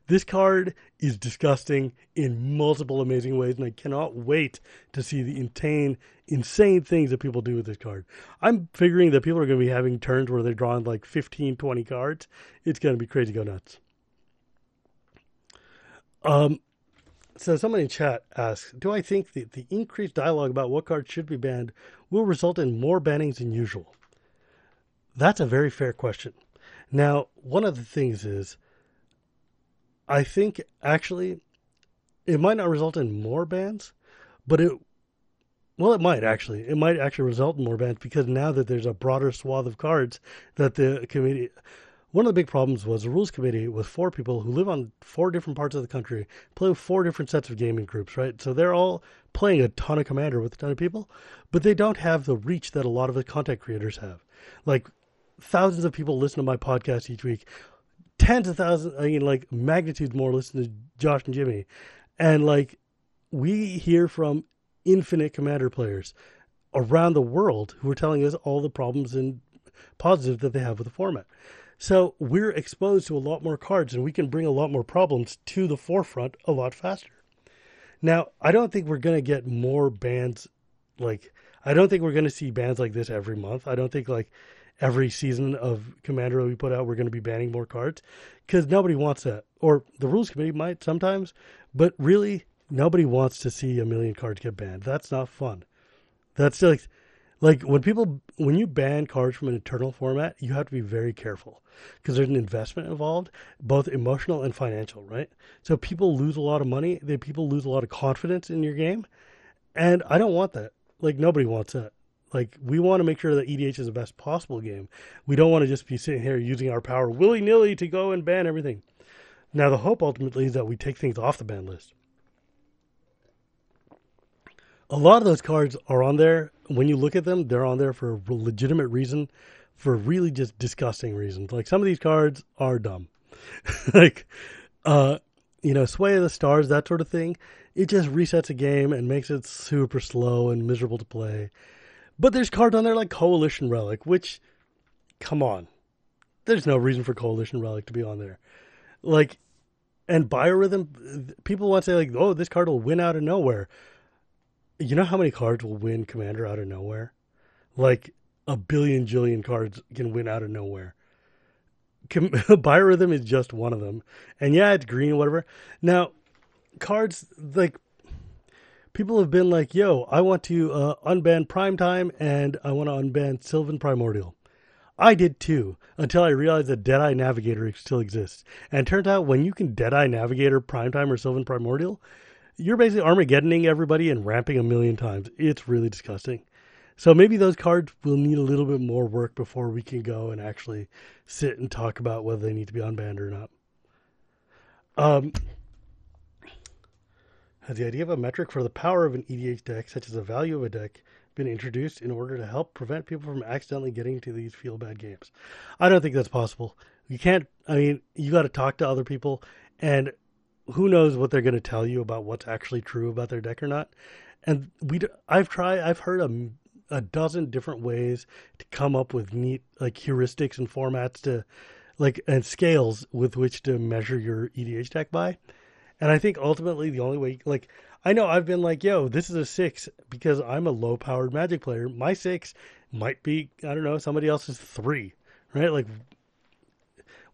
This card is disgusting in multiple amazing ways, and I cannot wait to see the insane things that people do with this card. I'm figuring that people are going to be having turns where they're drawing like 15, 20 cards. It's going to be crazy go nuts. So somebody in chat asks, do I think that the increased dialogue about what cards should be banned will result in more bannings than usual? That's a very fair question. Now, one of the things is, I think actually it might not result in more bans, but it might actually result in more bans because now that there's a broader swath of cards that the committee, one of the big problems was the Rules Committee was 4 people who live on 4 different parts of the country, play with 4 different sets of gaming groups, right? So they're all playing a ton of Commander with a ton of people, but they don't have the reach that a lot of the content creators have. Like thousands of people listen to my podcast each week. Tens of thousands, I mean, like magnitudes more listen to Josh and Jimmy. And like we hear from infinite Commander players around the world who are telling us all the problems and positives that they have with the format. So we're exposed to a lot more cards and we can bring a lot more problems to the forefront a lot faster. Now, I don't think we're going to get more bans like, I don't think we're going to see bans like this every month. I don't think like every season of Commander we put out, we're going to be banning more cards, because nobody wants that. Or the Rules Committee might sometimes, but really nobody wants to see a million cards get banned. That's not fun. That's like when you ban cards from an internal format, you have to be very careful, because there's an investment involved, both emotional and financial, right? So people lose a lot of money. People lose a lot of confidence in your game. And I don't want that. Like, nobody wants that. Like, we want to make sure that EDH is the best possible game. We don't want to just be sitting here using our power willy-nilly to go and ban everything. Now, the hope ultimately is that we take things off the ban list. A lot of those cards are on there. When you look at them, they're on there for a legitimate reason, for really just disgusting reasons. Like, some of these cards are dumb. Like, you know, Sway of the Stars, that sort of thing. It just resets a game and makes it super slow and miserable to play. But there's cards on there like Coalition Relic, which, come on. There's no reason for Coalition Relic to be on there. Like, and Biorhythm, people want to say like, oh, this card will win out of nowhere. You know how many cards will win Commander out of nowhere? Like, a billion jillion cards can win out of nowhere. Biorhythm is just one of them. And yeah, it's green or whatever. Now, cards, like, people have been like, yo, I want to unban Primetime, and I want to unban Sylvan Primordial. I did too, until I realized that Deadeye Navigator still exists. And it turns out when you can Deadeye Navigator Primetime or Sylvan Primordial, you're basically Armageddoning everybody and ramping a million times. It's really disgusting. So maybe those cards will need a little bit more work before we can go and actually sit and talk about whether they need to be unbanned or not. Has the idea of a metric for the power of an EDH deck, such as the value of a deck, been introduced in order to help prevent people from accidentally getting to these feel-bad games? I don't think that's possible. You can't, I mean, you got to talk to other people, and who knows what they're going to tell you about what's actually true about their deck or not. And I've heard a dozen different ways to come up with neat, like, heuristics and formats to, like, and scales with which to measure your EDH deck by. And I think ultimately the only way, like, I know I've been like, yo, this is a 6 because I'm a low-powered Magic player. My 6 might be, I don't know, somebody else's 3, right? Like,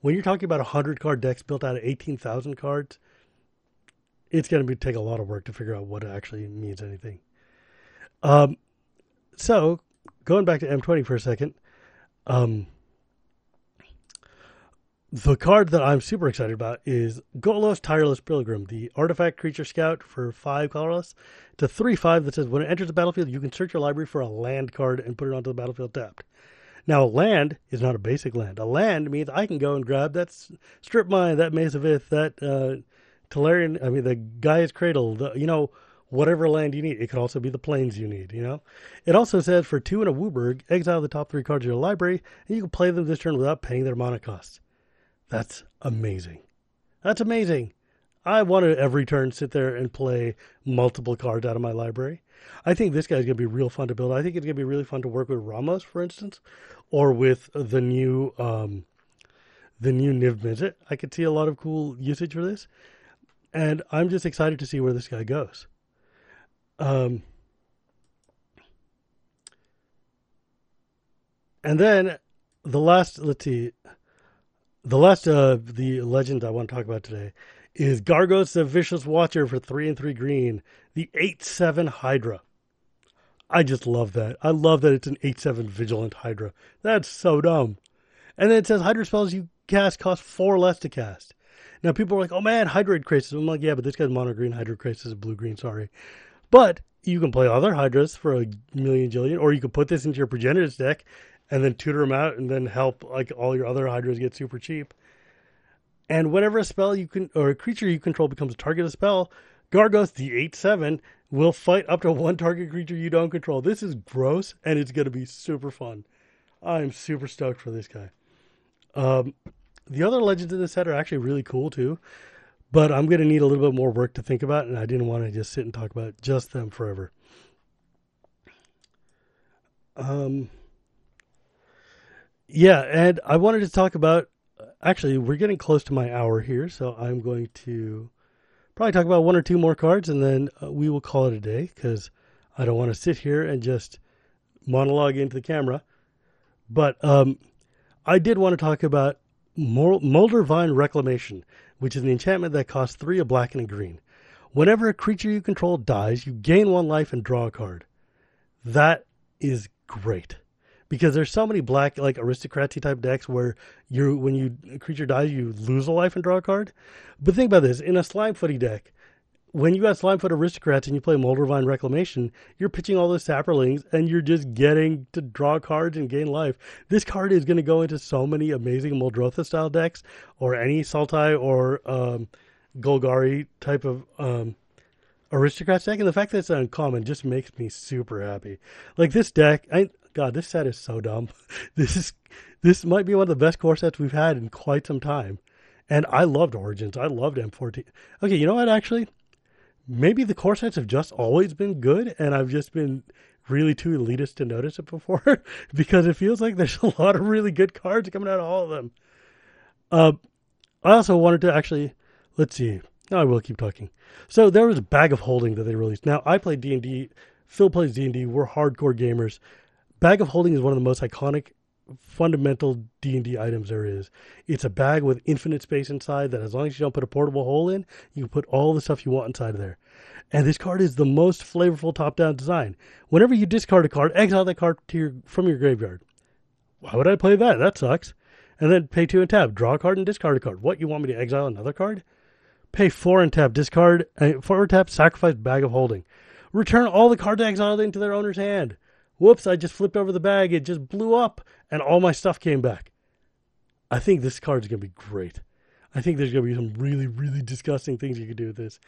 when you're talking about 100-card decks built out of 18,000 cards, it's going to take a lot of work to figure out what actually means anything. So, going back to M20 for a second, the card that I'm super excited about is Golos Tireless Pilgrim, the artifact creature scout for 5 colorless. It's a 3/5 that says when it enters the battlefield, you can search your library for a land card and put it onto the battlefield tapped. Now, land is not a basic land. A land means I can go and grab that Strip Mine, that Maze of Ith, that Talarian, I mean, the Gaia's Cradle, the, you know, whatever land you need. It could also be the plains you need, you know? It also says for 2 and a Wooburg, exile the top 3 cards of your library, and you can play them this turn without paying their mana costs. That's amazing. That's amazing. I want to every turn sit there and play multiple cards out of my library. I think this guy's going to be real fun to build. I think it's going to be really fun to work with Ramos, for instance, or with the new Niv Mizzet. I could see a lot of cool usage for this. And I'm just excited to see where this guy goes. And then the last, let's see. The last of the legends I want to talk about today is Gargos the Vicious Watcher for 3/3 green, the 8/7 Hydra. I just love that. I love that it's an 8/7 Vigilant Hydra. That's so dumb. And then it says Hydra spells you cast cost 4 less to cast. Now people are like, oh man, Hydra Crisis. I'm like, yeah, but this guy's mono green. Hydra Crisis is blue green, sorry. But you can play other Hydras for a million jillion, or you can put this into your Progenitus deck and then tutor them out and then help like all your other Hydras get super cheap. And whenever a spell you can, or a creature you control becomes a target of spell, Gargos the 8/7 will fight up to 1 target creature you don't control. This is gross and it's going to be super fun. I'm super stoked for this guy. The other legends in this set are actually really cool too, but I'm going to need a little bit more work to think about, and I didn't want to just sit and talk about just them forever. Yeah, and I wanted to talk about, actually, we're getting close to my hour here, so I'm going to probably talk about 1 or 2 more cards, and then we will call it a day, because I don't want to sit here and just monologue into the camera. But I did want to talk about Mulder Vine Reclamation, which is an enchantment that costs 3, a black and a green. Whenever a creature you control dies, you gain 1 life and draw a card. That is great. Because there's so many black, like, aristocracy type decks where when a creature dies, you lose a life and draw a card. But think about this. In a Slimefooty deck, when you got Slimefoot Aristocrats and you play Mulder Vine Reclamation, you're pitching all those Sapperlings and you're just getting to draw cards and gain life. This card is going to go into so many amazing Muldrotha style decks, or any Sultai or Golgari type of Aristocrats deck. And the fact that it's uncommon just makes me super happy. Like, this deck, God, this set is so dumb. This might be one of the best core sets we've had in quite some time. And I loved Origins. I loved M14. Okay, you know what, actually? Maybe the core sets have just always been good, and I've just been really too elitist to notice it before, because it feels like there's a lot of really good cards coming out of all of them. I also wanted to actually, let's see. No, I will keep talking. So there was a Bag of Holding that they released. Now, I play D&D. Phil plays D&D. We're hardcore gamers. Bag of Holding is one of the most iconic fundamental D&D items there is. It's a bag with infinite space inside that, as long as you don't put a portable hole in, you can put all the stuff you want inside of there. And this card is the most flavorful top-down design. Whenever you discard a card, exile that card from your graveyard. Why would I play that? That sucks. And then pay 2 and tap, draw a card and discard a card. What, you want me to exile another card? Pay 4 and tap, discard, 4 and tap, sacrifice Bag of Holding. Return all the cards exiled into their owner's hand. Whoops, I just flipped over the bag, it just blew up, and all my stuff came back. I think this card's going to be great. I think there's going to be some really, really disgusting things you could do with this.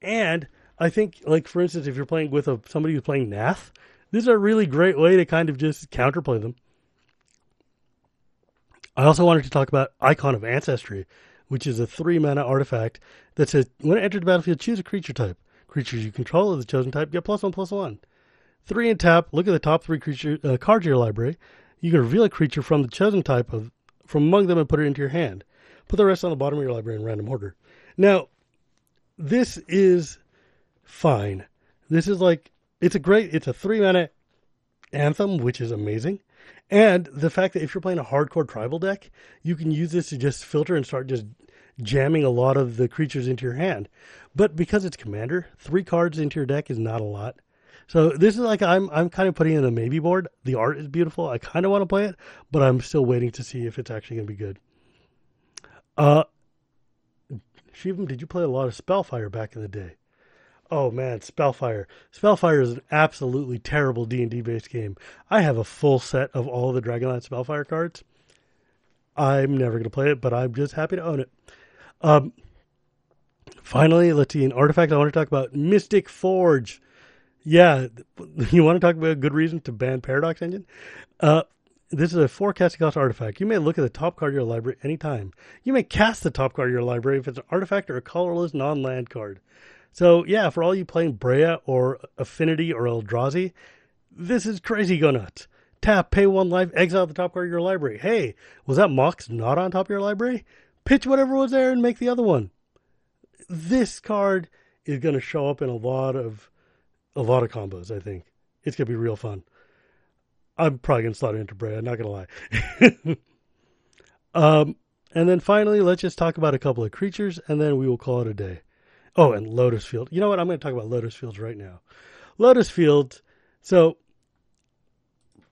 And I think, like, for instance, if you're playing with somebody who's playing Nath, this is a really great way to kind of just counterplay them. I also wanted to talk about Icon of Ancestry, which is a 3-mana artifact that says, when it enters the battlefield, choose a creature type. Creatures you control of the chosen type get +1/+1. 3 and tap, look at the top 3 creature cards of your library. You can reveal a creature from the chosen type from among them and put it into your hand. Put the rest on the bottom of your library in random order. Now, this is fine. This is like, it's a 3-mana anthem, which is amazing. And the fact that if you're playing a hardcore tribal deck, you can use this to just filter and start just jamming a lot of the creatures into your hand. But because it's Commander, 3 cards into your deck is not a lot. So this is like, I'm kind of putting in a maybe board. The art is beautiful. I kind of want to play it, but I'm still waiting to see if it's actually going to be good. Shivam, did you play a lot of Spellfire back in the day? Oh man, Spellfire. Spellfire is an absolutely terrible D&D based game. I have a full set of all the Dragonlance Spellfire cards. I'm never going to play it, but I'm just happy to own it. Finally, let's see, an artifact I want to talk about, Mystic Forge. Yeah, you want to talk about a good reason to ban Paradox Engine? This is a 4 casting cost artifact. You may look at the top card of your library anytime. You may cast the top card of your library if it's an artifact or a colorless non-land card. So yeah, for all you playing Brea or Affinity or Eldrazi, this is crazy go nuts. Tap, pay 1 life, exile the top card of your library. Hey, was that Mox not on top of your library? Pitch whatever was there and make the other one. This card is going to show up in a lot of combos, I think. It's going to be real fun. I'm probably going to slot it into Bray, I'm not going to lie. And then finally, let's just talk about a couple of creatures, and then we will call it a day. Oh, and Lotus Field. You know what? I'm going to talk about Lotus Fields right now. Lotus Fields. So,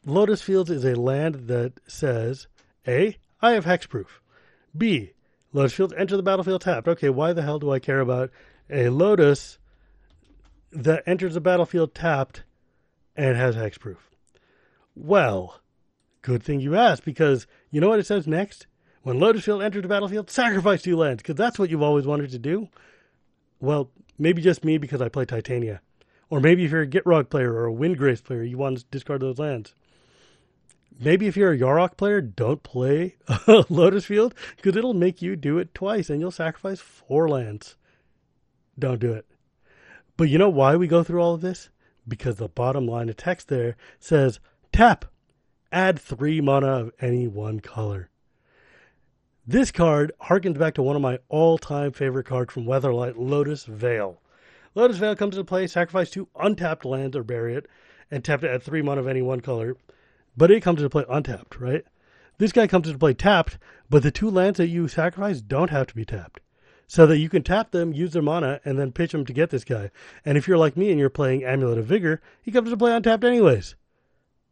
Lotus Fields is a land that says, A, I have hexproof. B, Lotus Fields enter the battlefield tapped. Okay, why the hell do I care about a Lotus that enters the battlefield tapped and has hexproof? Well, good thing you asked, because you know what it says next? When Lotus Field enters the battlefield, sacrifice 2 lands, because that's what you've always wanted to do. Well, maybe just me, because I play Titania. Or maybe if you're a Gitrog player or a Windgrace player, you want to discard those lands. Maybe if you're a Yarok player, don't play Lotus Field, because it'll make you do it twice, and you'll sacrifice 4 lands. Don't do it. But you know why we go through all of this? Because the bottom line of text there says, tap, add 3 mana of any one color. This card harkens back to one of my all-time favorite cards from Weatherlight, Lotus Veil. Lotus Veil comes into play, sacrifice 2 untapped lands or bury it, and tap it at 3 mana of any one color. But it comes into play untapped, right? This guy comes into play tapped, but the 2 lands that you sacrifice don't have to be tapped. So that you can tap them, use their mana, and then pitch them to get this guy. And if you're like me and you're playing Amulet of Vigor, he comes into play untapped anyways.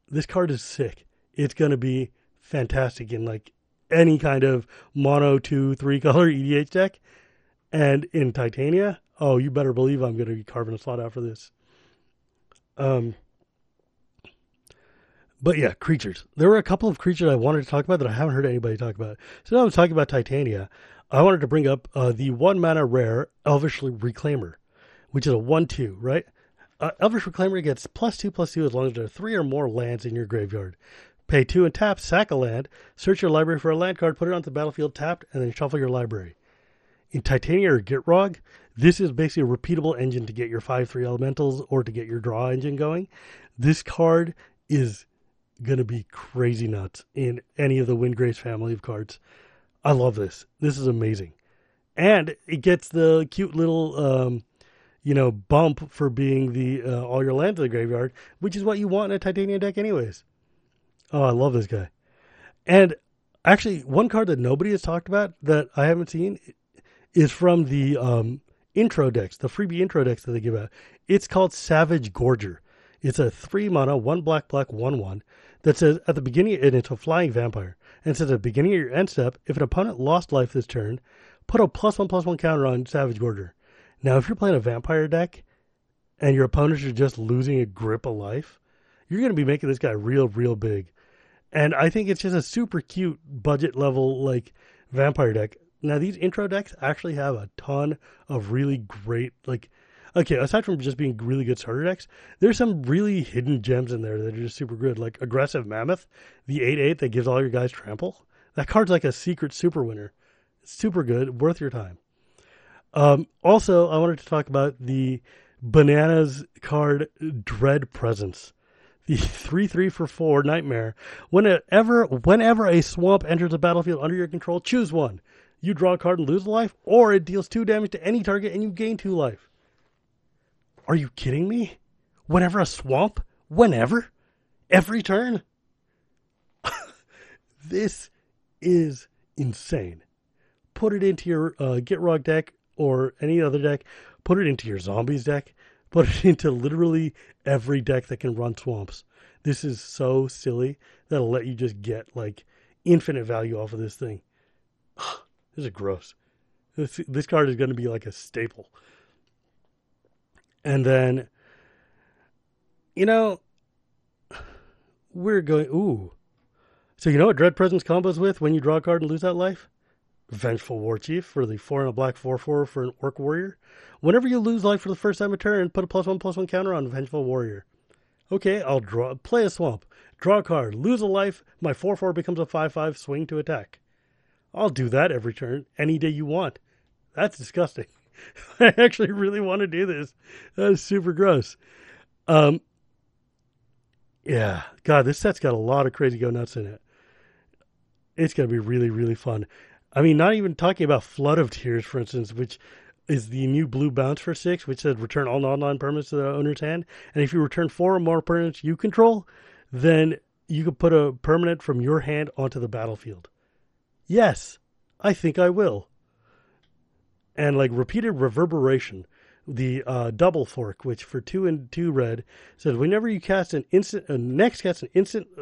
This card is sick. It's going to be fantastic in like any kind of mono 2-3 color EDH deck. And in Titania, oh, you better believe I'm going to be carving a slot out for this. But yeah, creatures. There were a couple of creatures I wanted to talk about that I haven't heard anybody talk about. So now I'm talking about Titania. I wanted to bring up the 1-mana rare Elvish Reclaimer, which is a 1-2, right? Elvish Reclaimer gets +2/+2 as long as there are 3 or more lands in your graveyard. Pay 2 and tap, sack a land, search your library for a land card, put it onto the battlefield tapped, and then shuffle your library. In Titania or Gitrog, this is basically a repeatable engine to get your 5/3 elementals or to get your draw engine going. This card is going to be crazy nuts in any of the Windgrace family of cards. I love this. This is amazing. And it gets the cute little, bump for being the all your lands in the graveyard, which is what you want in a Titania deck anyways. Oh, I love this guy. And actually, one card that nobody has talked about that I haven't seen is from the intro decks, the freebie intro decks that they give out. It's called Savage Gorger. It's a 3-mana, 1/black/black, 1/1 that says at the beginning, and it's a flying vampire, and it says at the beginning of your end step, if an opponent lost life this turn, put a +1/+1 counter on Savage Gorger. Now, if you're playing a vampire deck and your opponents are just losing a grip of life, you're going to be making this guy real, real big. And I think it's just a super cute budget level, like, vampire deck. Now, these intro decks actually have a ton of really great, like, okay, aside from just being really good starter decks, there's some really hidden gems in there that are just super good, like Aggressive Mammoth, the 8/8 that gives all your guys trample. That card's like a secret super winner. It's super good, worth your time. Also, I wanted to talk about the Bananas card Dread Presence. The 3/3 for 4 Nightmare. Whenever a swamp enters the battlefield under your control, choose one. You draw a card and lose a life, or it deals 2 damage to any target and you gain 2 life. Are you kidding me? Whenever a swamp? Whenever? Every turn? This is insane. Put it into your Gitrog deck or any other deck. Put it into your Zombies deck. Put it into literally every deck that can run swamps. This is so silly. That'll let you just get like infinite value off of this thing. This is gross. This card is going to be like a staple. And then, we're going, ooh. So you know what Dread Presence combos with when you draw a card and lose that life? Vengeful War Chief for the 4-and-a-black 4/4 for an Orc Warrior. Whenever you lose life for the first time a turn, put a +1/+1 counter on Vengeful Warrior. Okay, I'll play a swamp, draw a card, lose a life, my 4/4 becomes a 5/5, swing to attack. I'll do that every turn, any day you want. That's disgusting. I actually really want to do this. That is super gross. Yeah. God, this set's got a lot of crazy go nuts in it. It's going to be really, really fun. I mean, not even talking about Flood of Tears, for instance, which is the new blue bounce for 6, which says return all non-land permanents to the owner's hand. And if you return 4 or more permanents you control, then you can put a permanent from your hand onto the battlefield. Yes, I think I will. And like Repeated Reverberation, the double fork, which for 2 and 2 red says whenever you cast an instant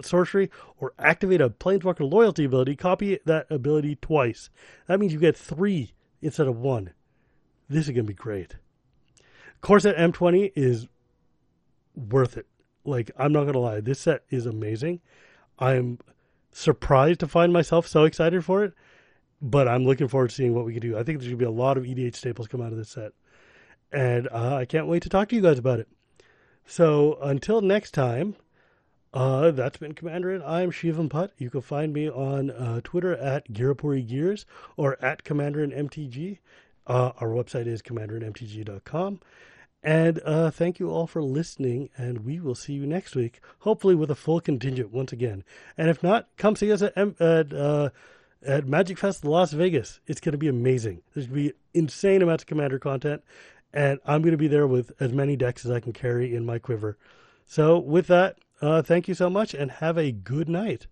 sorcery or activate a Planeswalker loyalty ability, copy that ability twice. That means you get 3 instead of 1. This is gonna be great. Corset M20 is worth it. Like, I'm not gonna lie, this set is amazing. I'm surprised to find myself so excited for it. But I'm looking forward to seeing what we can do. I think there's going to be a lot of EDH staples come out of this set. And I can't wait to talk to you guys about it. So until next time, that's been Commander In. I'm Shivan Pot. You can find me on Twitter at Girapuri Gears or at Commander In MTG. Our website is commanderinmtg.com. And thank you all for listening, and we will see you next week, hopefully with a full contingent once again. And if not, come see us at Magic Fest Las Vegas. It's going to be amazing. There's going to be insane amounts of Commander content. and I'm going to be there with as many decks as I can carry in my quiver. So with that, thank you so much and have a good night.